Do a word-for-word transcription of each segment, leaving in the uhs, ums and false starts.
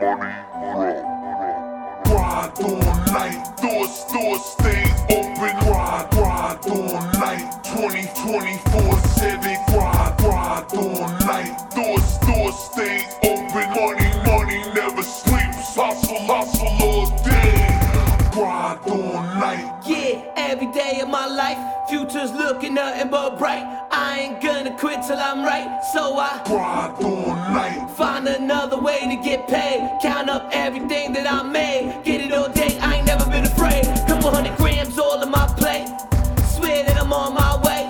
money, money, money. Grind all night, doors, doors stay open. Grind, grind all night, twenty, twenty-four seven. Grind, grind all night, doors, doors stay open. Money, money never sleeps, hustle, hustle all day. Grind all night. Yeah, every day of my life, future's looking nothing but bright. I ain't gonna quit till I'm right, so I grind all night. Find another way to get paid, count up everything that I made, get it all day. I ain't never been afraid. Couple hundred grams all in my plate, swear that I'm on my way,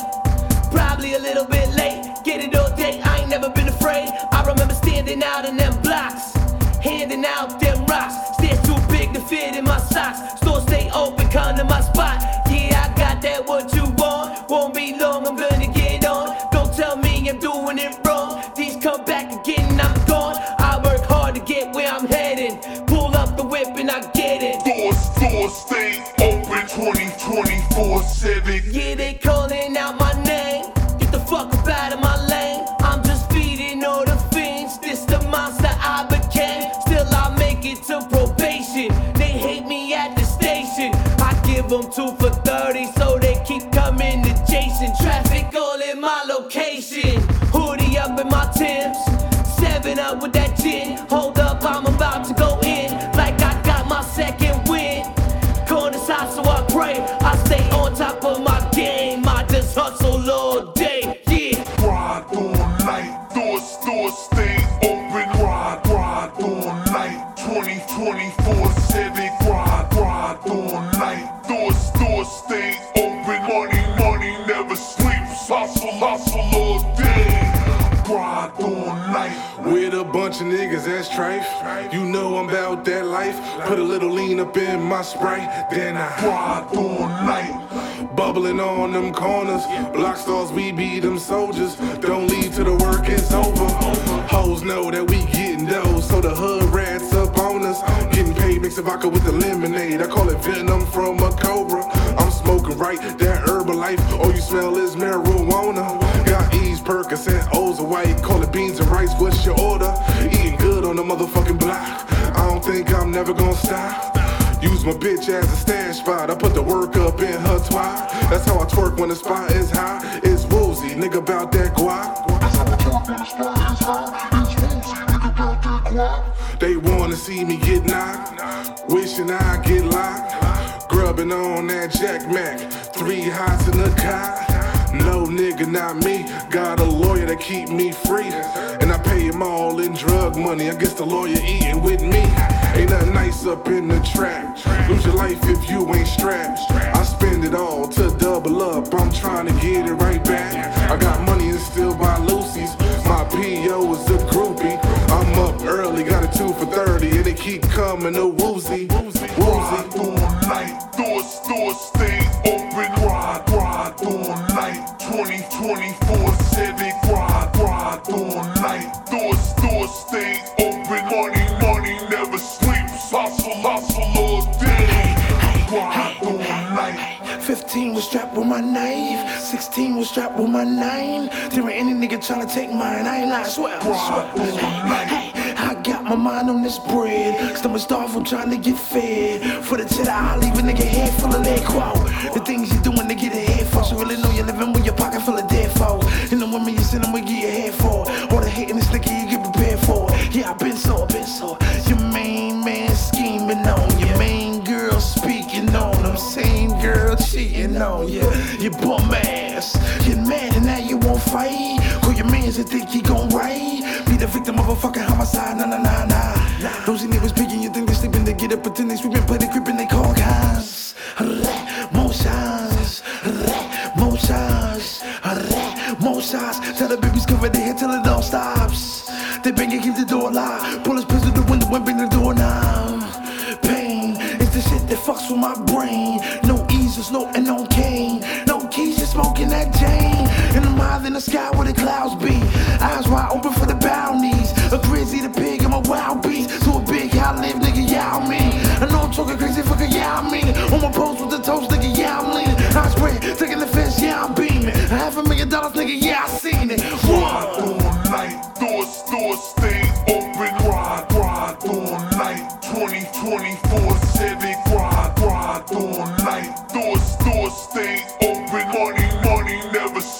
probably a little bit late. Get it all day. I ain't never been afraid. I remember standing out in them blocks, handing out them rocks. Stairs too big to fit in my socks. Stores stay open, come to my spot. Yeah, I got that what you want. Won't be long, I'm gonna get on. Don't tell me I'm doing it wrong. These come back again and I'm gone. I work hard to get where I'm heading. Pull up the whip and I get it. Doors, doors stay open twenty, twenty-four seven. Yeah, they calling out my name. Get the fuck up out of my lane. I'm just feeding all the fiends. This the monster I became. Still I make it to probation. They hate me at the station. I give them two for thirty, so they keep coming to Jason. Traffic all in my location. Hoodie up in my Timbs, seven up with that gin. Hold up, I'm about to go in, like I got my second win. Corners hot, so I pray. I stay on top of my game. I just hustle all day. Yeah. Grind all night, doors, doors stay open. Grind, grind all night, twenty, twenty-four seven. Grind, grind all night, doors, doors stay open. Money, money never sleeps, hustle, hustle all day. Grind all night. With a bunch of niggas that's trife, you know I'm about that life. Put a little lean up in my Sprite, then I grind all night. Bubbling on them corners, block stars, we be them soldiers. Don't leave till the work is over. Hoes know that we getting dough, so the hood rats up on us. Getting paid, mixing vodka with the lemonade. I call it venom from a cobra. I'm smoking right, that Herbalife. All you smell is marijuana. Got E's, Percocet, O's of white. Call it beans and rice, what's your order? Eating good on the motherfucking block. I don't think I'm never gonna stop. Use my bitch as a stash spot. I put the work up in her twat. That's how I twerk when the spot is high. It's woozy, nigga bout that guap. That's how I twerk when the spot is high. It's woozy, nigga bout that guap. They wanna see me get knocked, wishing I get locked. Grubbing on that Jack Mac, three hots in the cot. No nigga, not me. Got a lawyer that keep me free, and I pay him all in drug money. I guess the lawyer eating with me. Ain't nothing nice up in the trap. Lose your life if you ain't strapped. I spend it all to double up. I'm trying to get it right back. I got money and still buy Lucy's. My P O is a groupie. I'm up early, got a two for thirty, and they keep coming to woozy. Woozy, woozy. Grind all night, doors, doors stay open. Grind, grind all night, twenty, twenty-four seven. Grind, grind all night, doors, doors stay open. Money, money never sleeps, hustle, hustle all day. Grind all night. Fifteen was strapped with my knife, sixteen was strapped with my nine. There ain't any nigga tryna take mine, I ain't lying, swear, swear. Hey, hey, I got my mind on this bread, stomach starved from trying to get fed. For the cheddar, I leave a nigga head full of lead quote. The things you doing to get ahead for, so really know you're living with your pocket full of dead foes. And the women you send them, we get your head for. All the hating this nigga, you get prepared for. Yeah, I been sore, been sore. Your main man scheming on, your main girl speaking on them same girl. Cheating on you, you bum ass. You're mad and now you won't fight. Call your mans and think he gon' right. Be the victim of a fucking homicide, nah, nah, nah, nah. Those niggas picking, you think they sleeping, they get up, pretend they sweeping, play the creeping, they call guys. Motions, motions, motions. Tell the babies cover their head till it all stops. They bang and keep the door locked. Pull his pistol to the window and bring the door now. Pain is the shit that fucks with my brain. No Jesus, no and no cane, no keys, just smoking that Jane. And I'm high in the sky where the clouds be. Eyes wide open for the bounties. A grizzly, the pig, I'm a wild beast. To a big high live nigga, y'all mean. I know I'm talking crazy, fucking y'all mean. On my post with the toast, nigga, y'all leaning. I swear, taking the fence, yeah, I'm beaming. Half a million dollars, nigga, yeah, I seen it. Grind all night, doors, doors stay open. Grind, grind all night. Stores stay open, money, money never stops.